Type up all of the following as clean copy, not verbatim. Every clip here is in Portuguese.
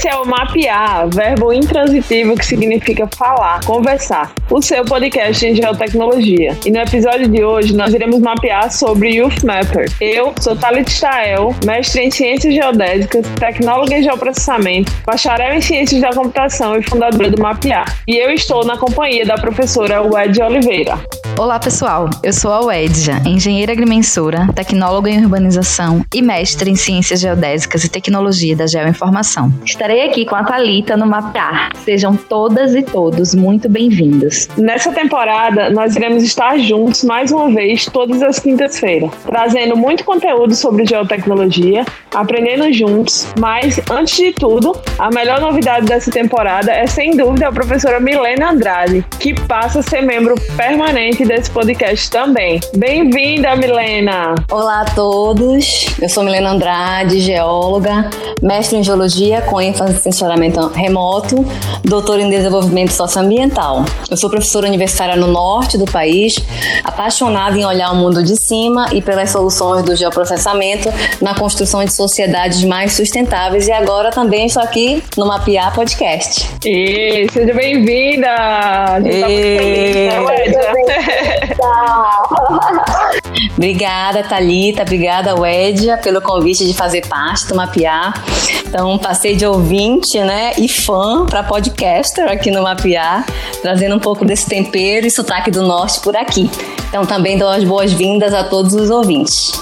Esse é o MAPIAR, verbo intransitivo que significa falar, conversar, o seu podcast em geotecnologia. E no episódio de hoje nós iremos mapear sobre Youth Mappers. Eu sou Thalita Stael, mestre em Ciências Geodésicas, tecnóloga em Geoprocessamento, bacharel em Ciências da Computação e fundadora do MAPIAR. E eu estou na companhia da professora Uedja Oliveira. Olá pessoal, eu sou a Uedja, engenheira agrimensora, tecnóloga em urbanização e mestre em Ciências Geodésicas e Tecnologia da Geoinformação. Estarei aqui com a Thalita no MAPIAR. Sejam todas e todos muito bem-vindos. Nessa temporada, nós iremos estar juntos mais uma vez todas as quintas-feiras, trazendo muito conteúdo sobre geotecnologia, aprendendo juntos, mas antes de tudo, a melhor novidade dessa temporada é sem dúvida a professora Milena Andrade, que passa a ser membro permanente desse podcast também. Bem-vinda, Milena! Olá a todos, eu sou Milena Andrade, geóloga, mestre em geologia com ênfase em sensoriamento remoto, doutora em desenvolvimento socioambiental. Eu sou professora universitária no norte do país, apaixonada em olhar o mundo de cima e pelas soluções do geoprocessamento na construção de sociedades mais sustentáveis, e agora também estou aqui no MAPIAR Podcast. E seja bem-vinda! Obrigada, Thalita, obrigada, Uedja, pelo convite de fazer parte do MAPIAR. Então, passei de ouvinte, né, e fã para podcaster aqui no MAPIAR, trazendo um pouco desse tempero e sotaque do norte por aqui. Então, também dou as boas-vindas a todos os ouvintes.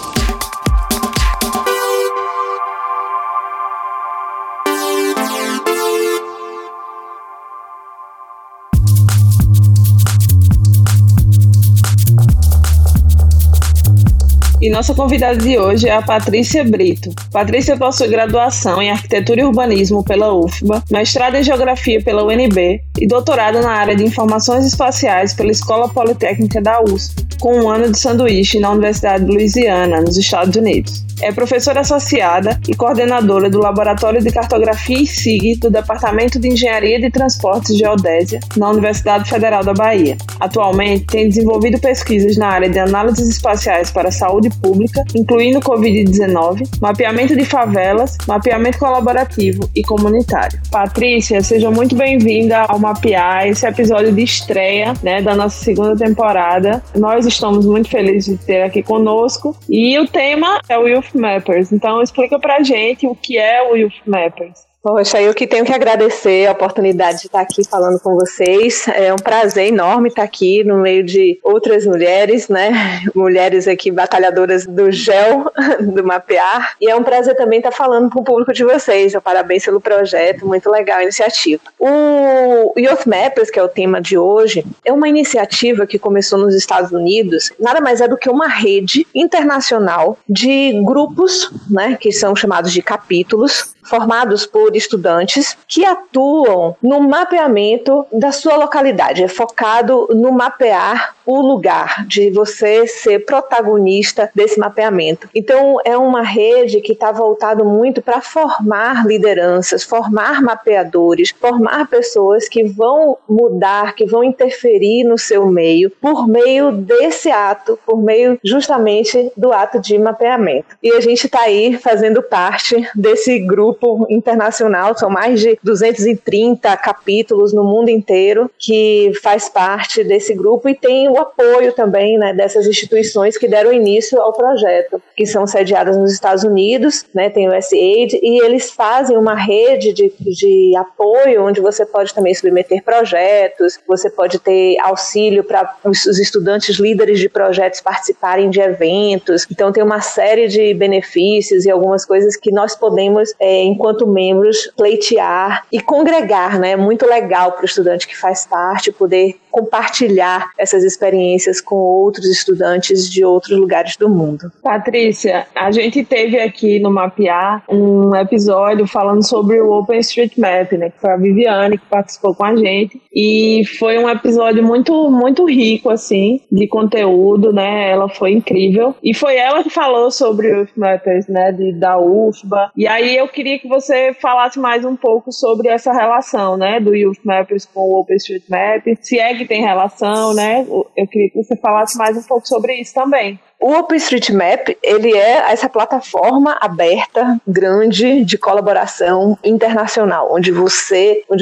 E nossa convidada de hoje é a Patrícia Brito. Patrícia possui graduação em Arquitetura e Urbanismo pela UFBA, mestrado em Geografia pela UNB e doutorado na área de Informações Espaciais pela Escola Politécnica da USP, com um ano de sanduíche na Universidade de Louisiana, nos Estados Unidos. É professora associada e coordenadora do Laboratório de Cartografia e SIG do Departamento de Engenharia de Transportes e Geodésia na Universidade Federal da Bahia. Atualmente, tem desenvolvido pesquisas na área de análises espaciais para a saúde pública, incluindo Covid-19, mapeamento de favelas, mapeamento colaborativo e comunitário. Patrícia, seja muito bem-vinda ao MAPIAR, esse episódio de estreia, né, da nossa segunda temporada. Nós estamos muito felizes de ter aqui conosco e o tema é o Youth Mappers. Então explica pra gente o que é o Youth Mappers. Poxa, eu que tenho que agradecer a oportunidade de estar aqui falando com vocês. É um prazer enorme estar aqui no meio de outras mulheres, né? Mulheres aqui batalhadoras do GEL, do MAPIAR. E é um prazer também estar falando para o público de vocês. Parabéns pelo projeto, muito legal a iniciativa. O Youth Mappers, que é o tema de hoje, é uma iniciativa que começou nos Estados Unidos. Nada mais é do que uma rede internacional de grupos, né? Que são chamados de capítulos, formados por estudantes que atuam no mapeamento da sua localidade. É focado no mapear o lugar, de você ser protagonista desse mapeamento. Então, é uma rede que está voltada muito para formar lideranças, formar mapeadores, formar pessoas que vão mudar, que vão interferir no seu meio, por meio desse ato, por meio justamente do ato de mapeamento. E a gente está aí fazendo parte desse grupo internacional, são mais de 230 capítulos no mundo inteiro que faz parte desse grupo e tem o apoio também, né, dessas instituições que deram início ao projeto, que são sediadas nos Estados Unidos, né, tem o USAID, e eles fazem uma rede de apoio onde você pode também submeter projetos, você pode ter auxílio para os estudantes líderes de projetos participarem de eventos. Então tem uma série de benefícios e algumas coisas que nós podemos, enquanto membros, pleitear e congregar, né? É muito legal para o estudante que faz parte poder compartilhar essas experiências com outros estudantes de outros lugares do mundo. Patrícia, a gente teve aqui no MAPIAR um episódio falando sobre o OpenStreetMap, né? Que foi a Viviane que participou com a gente, e foi um episódio muito, muito rico, assim, de conteúdo, né? Ela foi incrível. E foi ela que falou sobre o Youth Mappers, né? Da UFBA. E aí eu queria que você falasse mais um pouco sobre essa relação, né? Do Youth Mappers com o OpenStreetMap, se é que tem relação, né? Eu queria que você falasse mais um pouco sobre isso também. O OpenStreetMap, ele é essa plataforma aberta, grande, de colaboração internacional, onde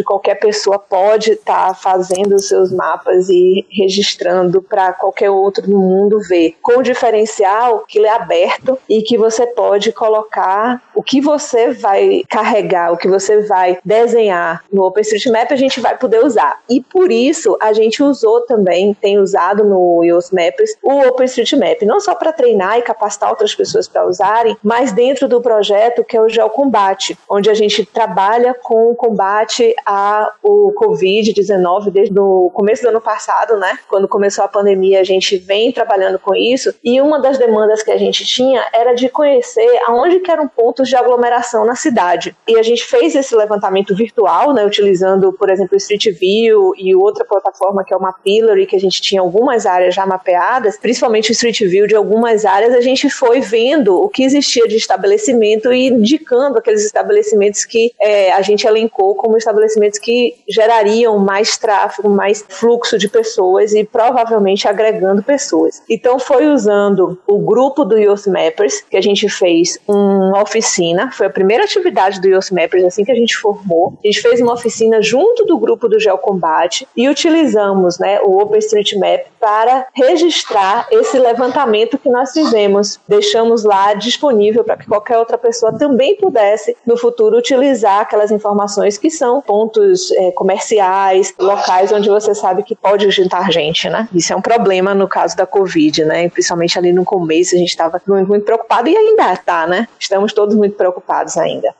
qualquer pessoa pode estar fazendo os seus mapas e registrando para qualquer outro no mundo ver, com o diferencial que ele é aberto e que você pode colocar o que você vai carregar, o que você vai desenhar no OpenStreetMap, a gente vai poder usar. E por isso, a gente usou também, tem usado no Youth Mappers, o OpenStreetMap, não só para treinar e capacitar outras pessoas para usarem, mas dentro do projeto que é o GeoCombate, onde a gente trabalha com o combate ao Covid-19 desde o começo do ano passado, né? Quando começou a pandemia, a gente vem trabalhando com isso, e uma das demandas que a gente tinha era de conhecer aonde que eram pontos de aglomeração na cidade. E a gente fez esse levantamento virtual, né? Utilizando, por exemplo, o Street View e outra plataforma que é o Mapillary, que a gente tinha algumas áreas já mapeadas, principalmente o Street View de algumas áreas, a gente foi vendo o que existia de estabelecimento e indicando aqueles estabelecimentos que a gente elencou como estabelecimentos que gerariam mais tráfego, mais fluxo de pessoas e provavelmente agregando pessoas. Então foi usando o grupo do Youth Mappers que a gente fez uma oficina, foi a primeira atividade do Youth Mappers assim que a gente formou. A gente fez uma oficina junto do grupo do GeoCombate e utilizamos, né, o OpenStreetMap para registrar esse levantamento que nós fizemos. Deixamos lá disponível para que qualquer outra pessoa também pudesse, no futuro, utilizar aquelas informações que são pontos comerciais, locais onde você sabe que pode juntar gente, né? Isso é um problema no caso da Covid, né? Principalmente ali no começo a gente estava muito, muito preocupado e ainda está, né? Estamos todos muito preocupados ainda.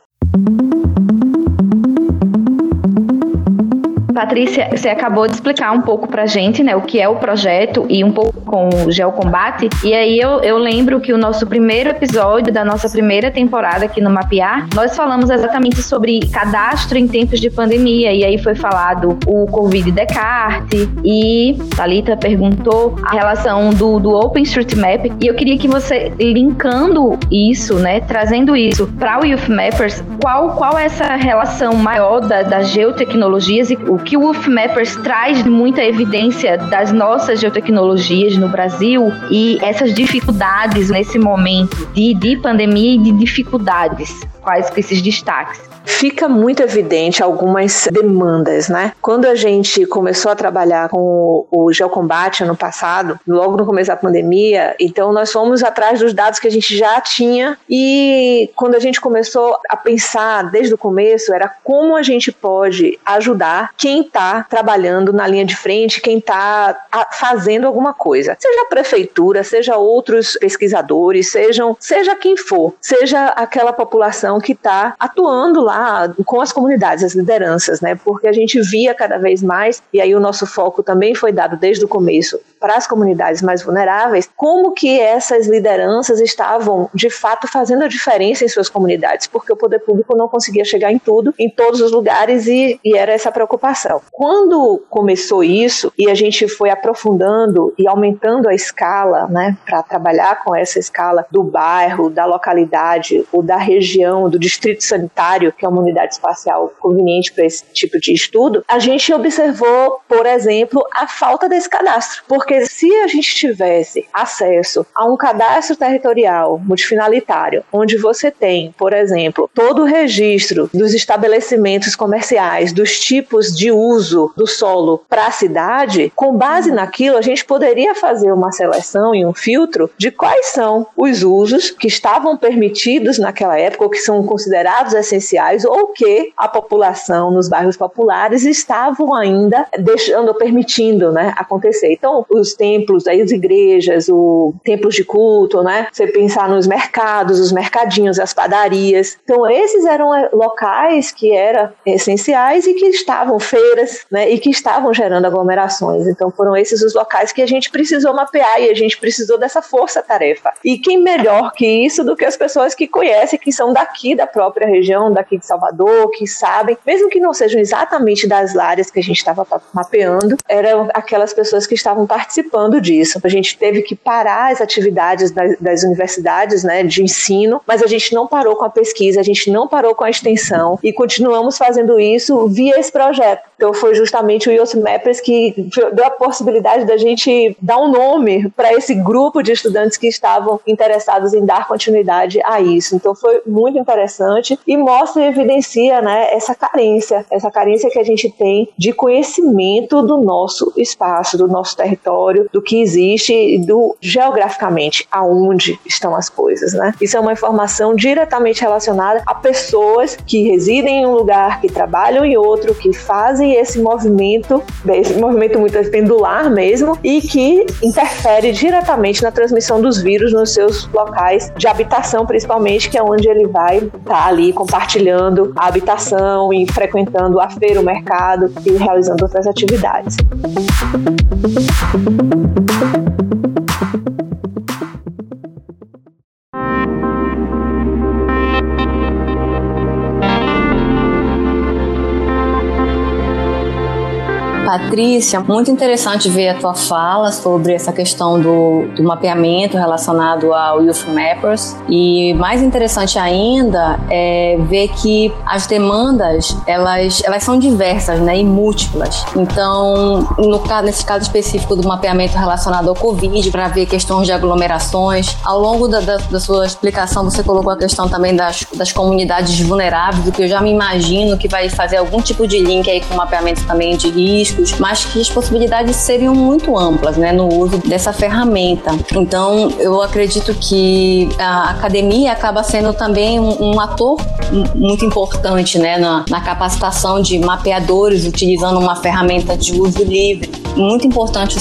Patrícia, você acabou de explicar um pouco pra gente, né, o que é o projeto e um pouco com o GeoCombate. E aí eu lembro que o nosso primeiro episódio da nossa primeira temporada aqui no MAPIAR, nós falamos exatamente sobre cadastro em tempos de pandemia. E aí foi falado o Covid Descartes e Thalita perguntou a relação do OpenStreetMap. E eu queria que você, linkando isso, né, trazendo isso para o Youth Mappers, qual é essa relação maior das geotecnologias e o que o Youth Mappers traz muita evidência das nossas geotecnologias no Brasil e essas dificuldades nesse momento de pandemia e de dificuldades, quais que esses destaques? Fica muito evidente algumas demandas, né? Quando a gente começou a trabalhar com o GeoCombate ano passado, logo no começo da pandemia, então nós fomos atrás dos dados que a gente já tinha e quando a gente começou a pensar desde o começo era como a gente pode ajudar quem está trabalhando na linha de frente, quem está fazendo alguma coisa. Seja a prefeitura, seja outros pesquisadores, seja quem for, seja aquela população que está atuando lá com as comunidades, as lideranças, né? Porque a gente via cada vez mais, e aí o nosso foco também foi dado desde o começo para as comunidades mais vulneráveis, como que essas lideranças estavam de fato fazendo a diferença em suas comunidades, porque o poder público não conseguia chegar em tudo, em todos os lugares, e era essa preocupação. Quando começou isso, e a gente foi aprofundando e aumentando a escala, né, para trabalhar com essa escala do bairro, da localidade, ou da região, do distrito sanitário, que é uma unidade espacial conveniente para esse tipo de estudo, a gente observou, por exemplo, a falta desse cadastro. Porque se a gente tivesse acesso a um cadastro territorial multifinalitário, onde você tem, por exemplo, todo o registro dos estabelecimentos comerciais, dos tipos de uso do solo para a cidade, com base naquilo, a gente poderia fazer uma seleção e um filtro de quais são os usos que estavam permitidos naquela época ou que são considerados essenciais ou que a população nos bairros populares estavam ainda deixando, permitindo, né, acontecer. Então, os templos, as igrejas, os templos de culto, né, você pensar nos mercados, os mercadinhos, as padarias. Então, esses eram locais que eram essenciais e que estavam feiras, né, e que estavam gerando aglomerações. Então, foram esses os locais que a gente precisou mapear e a gente precisou dessa força-tarefa. E quem melhor que isso do que as pessoas que conhecem, que são daqui da própria região, daqui de Salvador, que sabem, mesmo que não sejam exatamente das áreas que a gente estava mapeando, eram aquelas pessoas que estavam participando disso. A gente teve que parar as atividades das universidades, né, de ensino, mas a gente não parou com a pesquisa, a gente não parou com a extensão e continuamos fazendo isso via esse projeto. Então foi justamente o Youth Mappers que deu a possibilidade da gente dar um nome para esse grupo de estudantes que estavam interessados em dar continuidade a isso. Então foi muito interessante e mostra e evidencia, né, essa carência que a gente tem de conhecimento do nosso espaço, do nosso território, do que existe e do geograficamente aonde estão as coisas, né? Isso é uma informação diretamente relacionada a pessoas que residem em um lugar, que trabalham em outro, que fazem esse movimento muito pendular mesmo e que interfere diretamente na transmissão dos vírus nos seus locais de habitação, principalmente, que é onde ele vai estar ali compartilhando a habitação e frequentando a feira, o mercado e realizando outras atividades. Patrícia, muito interessante ver a tua fala sobre essa questão do mapeamento relacionado ao Youth Mappers, e mais interessante ainda é ver que as demandas elas são diversas, né, e múltiplas. Então, nesse caso específico do mapeamento relacionado ao Covid, para ver questões de aglomerações, ao longo da sua explicação você colocou a questão também das comunidades vulneráveis, o que eu já me imagino que vai fazer algum tipo de link aí com o mapeamento também de risco, mas que as possibilidades seriam muito amplas, né, no uso dessa ferramenta. Então, eu acredito que a academia acaba sendo também um ator muito importante, né, na capacitação de mapeadores utilizando uma ferramenta de uso livre. Muito importante o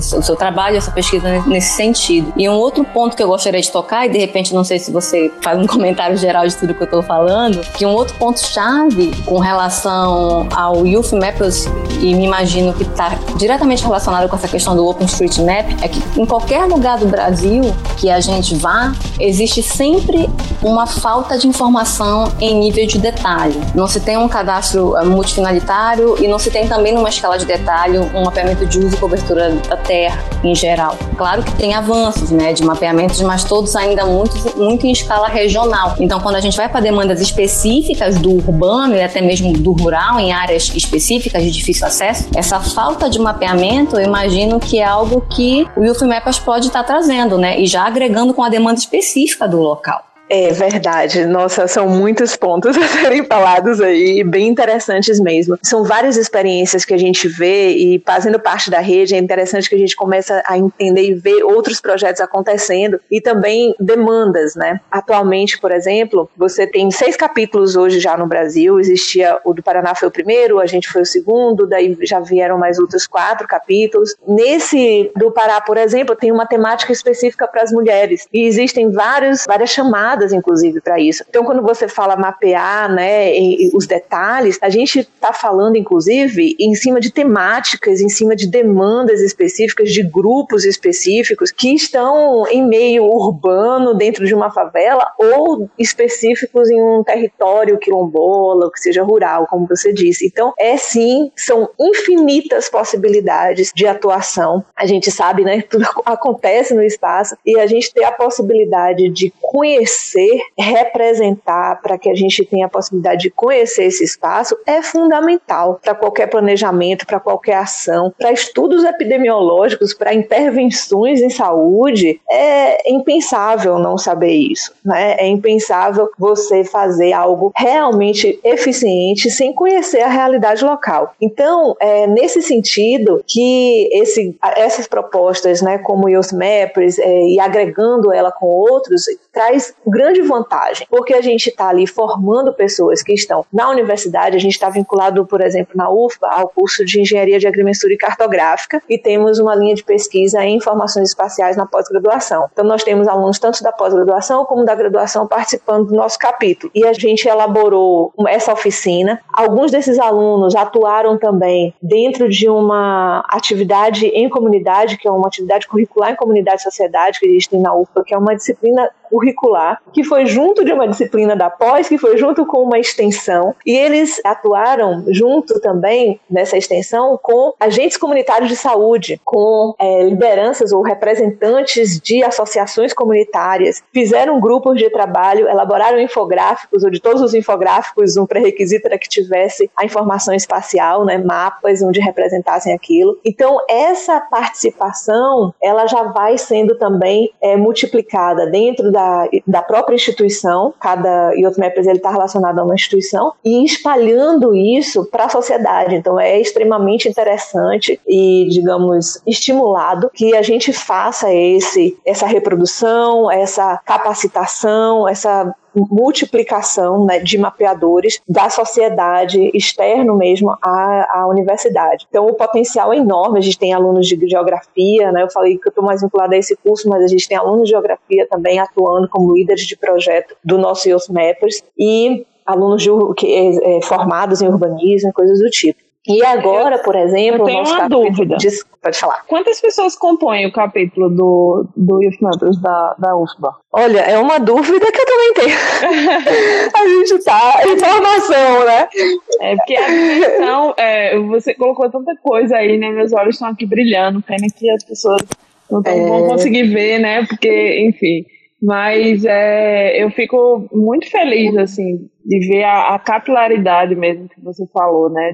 seu trabalho, essa pesquisa nesse sentido. E um outro ponto que eu gostaria de tocar, e de repente não sei se você faz um comentário geral de tudo que eu estou falando, que um outro ponto-chave com relação ao Youth Mappers, e me imagino que está diretamente relacionado com essa questão do OpenStreetMap, é que em qualquer lugar do Brasil que a gente vá, existe sempre uma falta de informação em nível de detalhe. Não se tem um cadastro multifinalitário e não se tem também numa escala de detalhe um mapeamento de uso e cobertura da terra em geral. Claro que tem avanços, né, de mapeamentos, mas todos ainda muito em escala regional. Então, quando a gente vai para demandas específicas do urbano e até mesmo do rural, em áreas específicas de difícil acesso, essa falta de mapeamento, eu imagino que é algo que o Youth Mappers pode estar trazendo, né, e já agregando com a demanda específica do local. É verdade, nossa, são muitos pontos a serem falados aí, bem interessantes mesmo. São várias experiências que a gente vê e fazendo parte da rede, é interessante que a gente começa a entender e ver outros projetos acontecendo e também demandas, né? Atualmente, por exemplo, você tem 6 capítulos hoje já no Brasil, existia o do Paraná foi o primeiro, a gente foi o segundo, daí já vieram mais outros 4 capítulos. Nesse do Pará, por exemplo, tem uma temática específica para as mulheres e existem várias chamadas inclusive para isso. Então, quando você fala mapear, né, os detalhes, a gente está falando inclusive em cima de temáticas, em cima de demandas específicas, de grupos específicos que estão em meio urbano, dentro de uma favela, ou específicos em um território quilombola, que seja rural, como você disse. Então, são infinitas possibilidades de atuação. A gente sabe, né, tudo acontece no espaço e a gente tem a possibilidade de representar, para que a gente tenha a possibilidade de conhecer esse espaço, é fundamental para qualquer planejamento, para qualquer ação, para estudos epidemiológicos, para intervenções em saúde. É impensável não saber isso, né? É impensável você fazer algo realmente eficiente sem conhecer a realidade local. Então, é nesse sentido que essas propostas, né, como o Youth Mappers, e agregando ela com outros, traz grande vantagem, porque a gente está ali formando pessoas que estão na universidade. A gente está vinculado, por exemplo, na UFBA, ao curso de Engenharia de Agrimensura e Cartográfica, e temos uma linha de pesquisa em informações espaciais na pós-graduação. Então, nós temos alunos tanto da pós-graduação como da graduação participando do nosso capítulo. E a gente elaborou essa oficina. Alguns desses alunos atuaram também dentro de uma atividade em comunidade, que é uma atividade curricular em comunidade e sociedade que a gente tem na UFBA, que é uma disciplina curricular, que foi junto de uma disciplina da pós, que foi junto com uma extensão, e eles atuaram junto também nessa extensão com agentes comunitários de saúde, com lideranças ou representantes de associações comunitárias, fizeram grupos de trabalho, elaboraram infográficos, ou de todos os infográficos, um pré-requisito era que tivesse a informação espacial, né, mapas onde representassem aquilo. Então, essa participação, ela já vai sendo também multiplicada dentro da própria instituição, cada Youth Mappers está relacionado a uma instituição, e espalhando isso para a sociedade. Então, é extremamente interessante e, digamos, estimulado que a gente faça essa reprodução, essa capacitação, essa multiplicação, né, de mapeadores da sociedade externo mesmo à universidade. Então o potencial é enorme, a gente tem alunos de geografia, né, eu falei que eu estou mais vinculada a esse curso, mas a gente tem alunos de geografia também atuando como líderes de projeto do nosso Youth Mappers e alunos formados em urbanismo, coisas do tipo. E agora, por exemplo, eu tenho uma dúvida. Pode falar. Quantas pessoas compõem o capítulo do Youth Matters da UFBA? Olha, é uma dúvida que eu também tenho. A gente tá em formação, né? É porque a questão, você colocou tanta coisa aí, né? Meus olhos estão aqui brilhando, pena que as pessoas não vão conseguir ver, né? Porque, enfim. Mas eu fico muito feliz, assim, de ver a capilaridade mesmo que você falou, né,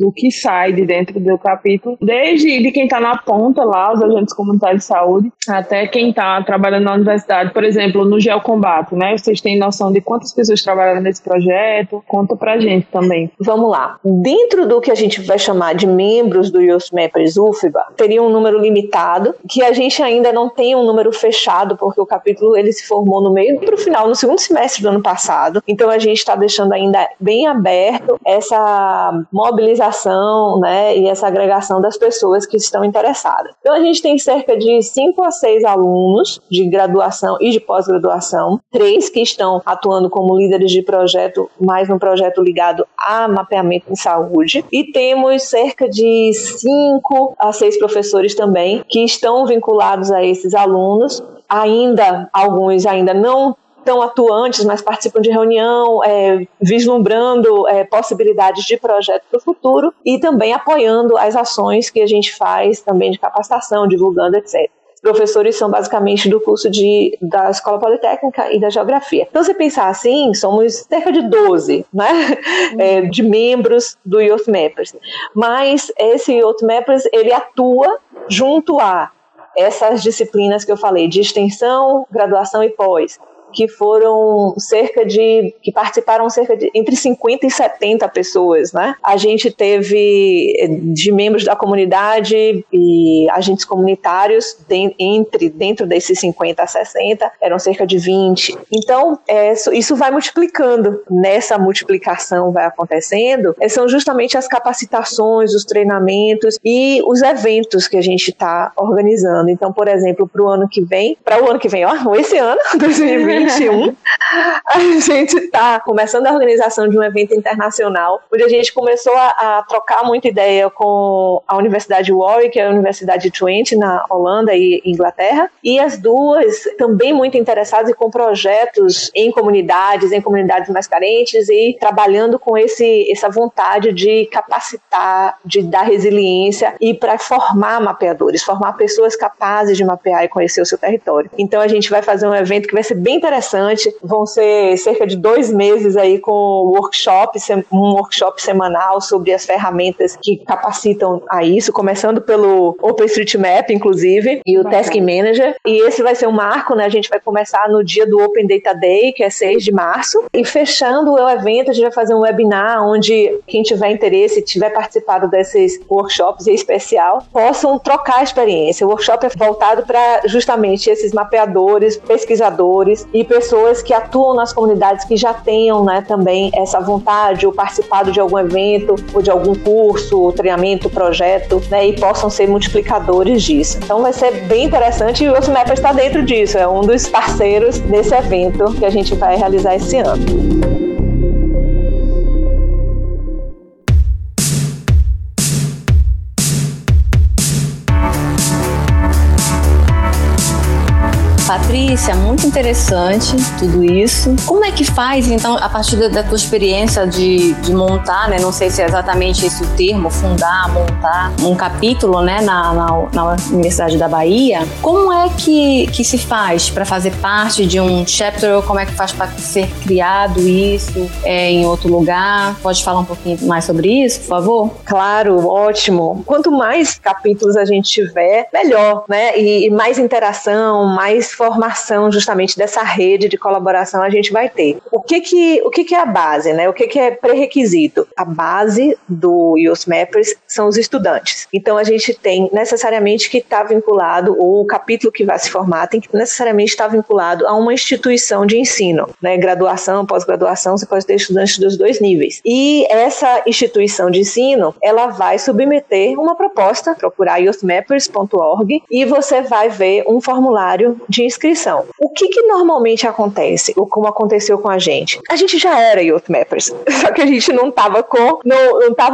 do que sai de dentro do capítulo, desde de quem está na ponta lá, os agentes comunitários de saúde, até quem está trabalhando na universidade, por exemplo, no GeoCombate, né, vocês têm noção de quantas pessoas trabalharam nesse projeto? Conta pra gente também. Vamos lá, dentro do que a gente vai chamar de membros do Youth Mappers UFBA, teria um número limitado, que a gente ainda não tem um número fechado, porque o capítulo ele se formou no meio para o final, no segundo semestre do ano passado, então a gente está deixando ainda bem aberto essa mobilização, né, e essa agregação das pessoas que estão interessadas. Então a gente tem cerca de 5 a 6 alunos de graduação e de pós-graduação, 3 que estão atuando como líderes de projeto, mais um projeto ligado a mapeamento em saúde, e temos cerca de 5 a 6 professores também que estão vinculados a esses alunos, alguns ainda não estão atuantes, mas participam de reunião, vislumbrando possibilidades de projeto para o futuro e também apoiando as ações que a gente faz também de capacitação, divulgando, etc. Os professores são basicamente do curso da Escola Politécnica e da Geografia. Então, se pensar assim, somos cerca de 12, né? De membros do Youth Mappers. Mas esse Youth Mappers, ele atua junto a essas disciplinas que eu falei, de extensão, graduação e pós, que foram que participaram entre 50 e 70 pessoas, né? A gente teve de membros da comunidade e agentes comunitários dentro desses 50 a 60, eram cerca de 20. Então, isso vai multiplicando. Nessa multiplicação vai acontecendo, são justamente as capacitações, os treinamentos e os eventos que a gente está organizando. Então, por exemplo, esse ano, 2020, 21, a gente está começando a organização de um evento internacional, onde a gente começou a trocar muita ideia com a Universidade de Warwick, a Universidade de Twente, na Holanda e Inglaterra, e as duas também muito interessadas e com projetos em comunidades mais carentes, e trabalhando com essa vontade de capacitar, de dar resiliência e para formar mapeadores, formar pessoas capazes de mapear e conhecer o seu território. Então a gente vai fazer um evento que vai ser bem interessante, vão ser cerca de 2 meses aí com um workshop semanal sobre as ferramentas que capacitam a isso, começando pelo OpenStreetMap, inclusive, e o Task Manager, e esse vai ser um marco, né? A gente vai começar no dia do Open Data Day, que é 6 de março, e fechando o evento, a gente vai fazer um webinar onde quem tiver interesse, tiver participado desses workshops em especial, possam trocar a experiência. O workshop é voltado para justamente esses mapeadores, pesquisadores e pessoas que atuam nas comunidades, que já tenham, né, também essa vontade ou participado de algum evento ou de algum curso, ou treinamento, projeto, né, e possam ser multiplicadores disso. Então vai ser bem interessante e o Youth Mappers está dentro disso, é um dos parceiros desse evento que a gente vai realizar esse ano. Patrícia, muito interessante tudo isso. Como é que faz, então, a partir da tua experiência de montar, né? Não sei se é exatamente esse o termo, fundar, montar um capítulo, né, na Universidade da Bahia. Como é que se faz para fazer parte de um chapter? Ou como é que faz para ser criado isso em outro lugar? Pode falar um pouquinho mais sobre isso, por favor? Claro, ótimo. Quanto mais capítulos a gente tiver, melhor, né? E mais interação, mais formação justamente dessa rede de colaboração a gente vai ter. O que é a base, né? O que é pré-requisito? A base do Youth Mappers são os estudantes. Então a gente tem necessariamente que estar vinculado, ou o capítulo que vai se formar tem que necessariamente estar vinculado a uma instituição de ensino, né? Graduação, pós-graduação, você pode ter estudantes dos dois níveis. E essa instituição de ensino, ela vai submeter uma proposta, procurar youthmappers.org, e você vai ver um formulário de inscrição. O que normalmente acontece, ou como aconteceu com a gente? A gente já era Youth Mappers, só que a gente não estava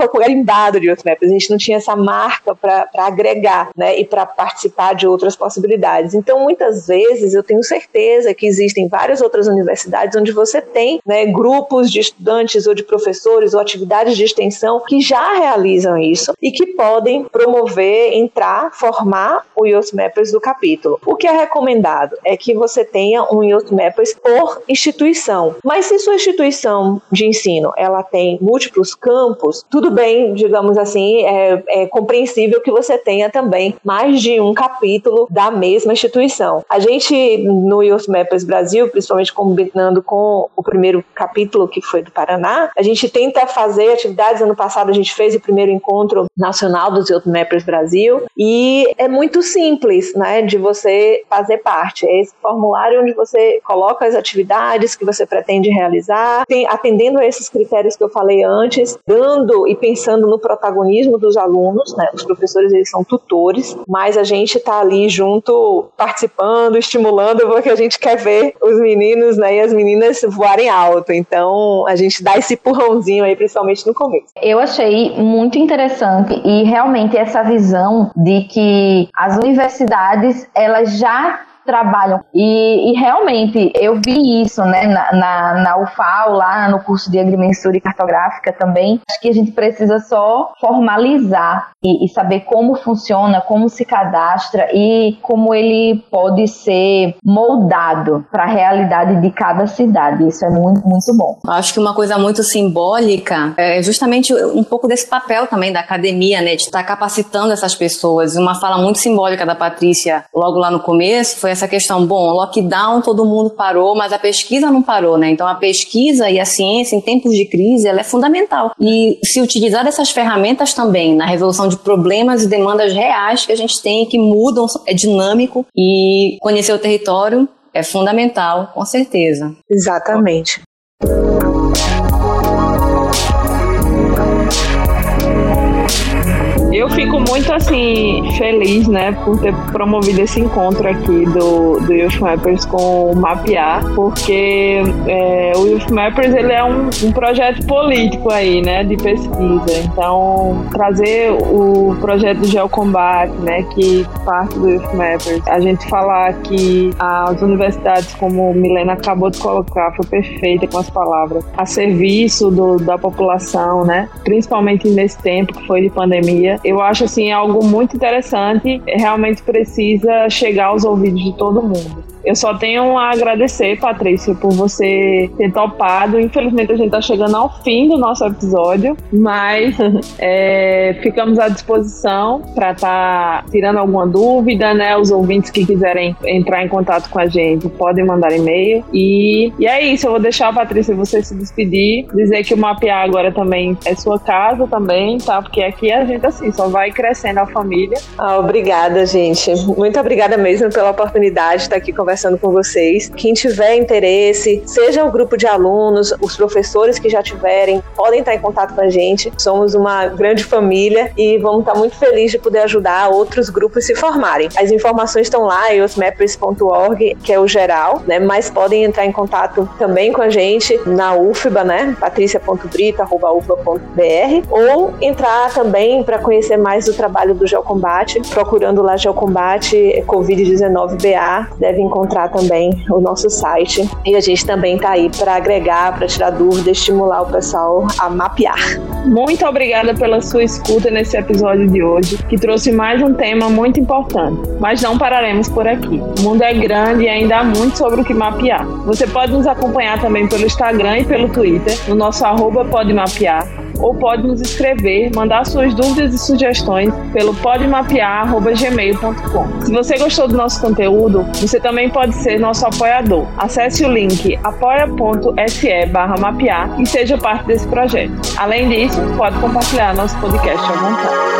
carimbado de Youth Mappers, a gente não tinha essa marca para agregar, né, e para participar de outras possibilidades. Então, muitas vezes, eu tenho certeza que existem várias outras universidades onde você tem, né, grupos de estudantes ou de professores ou atividades de extensão que já realizam isso e que podem promover, entrar, formar o Youth Mappers do capítulo. O que é recomendado é que você tenha um Youth Mappers por instituição. Mas se sua instituição de ensino ela tem múltiplos campos, tudo bem, digamos assim, é compreensível que você tenha também mais de um capítulo da mesma instituição. A gente, no Youth Mappers Brasil, principalmente combinando com o primeiro capítulo que foi do Paraná, a gente tenta fazer atividades. Ano passado a gente fez o primeiro encontro nacional dos Youth Mappers Brasil e é muito simples, né, de você fazer parte. É esse formulário onde você coloca as atividades que você pretende realizar, atendendo a esses critérios que eu falei antes, dando e pensando no protagonismo dos alunos, né? Os professores, eles são tutores, mas a gente está ali junto, participando, estimulando, porque a gente quer ver os meninos, né, e as meninas voarem alto. Então, a gente dá esse empurrãozinho aí, principalmente no começo. Eu achei muito interessante e realmente essa visão de que as universidades, elas já trabalham, e realmente eu vi isso, né, na UFAO, lá no curso de agrimensura e cartográfica também. Acho que a gente precisa só formalizar e saber como funciona, como se cadastra e como ele pode ser moldado para a realidade de cada cidade. Isso é muito, muito bom. Acho que uma coisa muito simbólica é justamente um pouco desse papel também da academia, né, de estar capacitando essas pessoas. Uma fala muito simbólica da Patrícia logo lá no começo foi essa questão, bom, lockdown, todo mundo parou, mas a pesquisa não parou, né? Então a pesquisa e a ciência em tempos de crise, ela é fundamental. E se utilizar dessas ferramentas também na resolução de problemas e demandas reais que a gente tem, que mudam, é dinâmico, e conhecer o território é fundamental, com certeza. Exatamente. Eu fico muito, assim, feliz, né, por ter promovido esse encontro aqui do Youth Mappers com o MAPIAR, porque o Youth Mappers, ele é um projeto político aí, né, de pesquisa. Então, trazer o projeto do GeoCombate, né, que parte do Youth Mappers, a gente falar que as universidades, como Milena acabou de colocar, foi perfeita com as palavras, a serviço da população, né, principalmente nesse tempo que foi de pandemia. Eu acho, assim, algo muito interessante, realmente precisa chegar aos ouvidos de todo mundo. Eu só tenho a agradecer, Patrícia, por você ter topado. Infelizmente, a gente está chegando ao fim do nosso episódio, mas ficamos à disposição para estar tirando alguma dúvida, né? Os ouvintes que quiserem entrar em contato com a gente podem mandar e-mail. E é isso, eu vou deixar a Patrícia você se despedir, dizer que o MAPIAR agora também é sua casa também, tá? Porque aqui a gente, assim, só vai crescendo a família. Ah, obrigada, gente. Muito obrigada mesmo pela oportunidade de estar aqui conversando com vocês. Quem tiver interesse, seja o grupo de alunos, os professores que já tiverem, podem estar em contato com a gente. Somos uma grande família e vamos estar muito felizes de poder ajudar outros grupos a se formarem. As informações estão lá, youthmappers.org, que é o geral, né? Mas podem entrar em contato também com a gente na UFBA, né? patrícia.brito@ufba.br, ou entrar também para conhecer mais do trabalho do GeoCombate, procurando lá GeoCombate Covid-19 BA, devem encontrar encontrar também o nosso site. E a gente também está aí para agregar, para tirar dúvida, estimular o pessoal a mapear. Muito obrigada pela sua escuta nesse episódio de hoje, que trouxe mais um tema muito importante. Mas não pararemos por aqui. O mundo é grande e ainda há muito sobre o que mapear. Você pode nos acompanhar também pelo Instagram e pelo Twitter, no nosso @podemapear, ou pode nos escrever, mandar suas dúvidas e sugestões pelo podemapear@gmail.com. Se você gostou do nosso conteúdo, você também pode ser nosso apoiador. Acesse o link apoia.se/mapear e seja parte desse projeto. Além disso, pode compartilhar nosso podcast à vontade.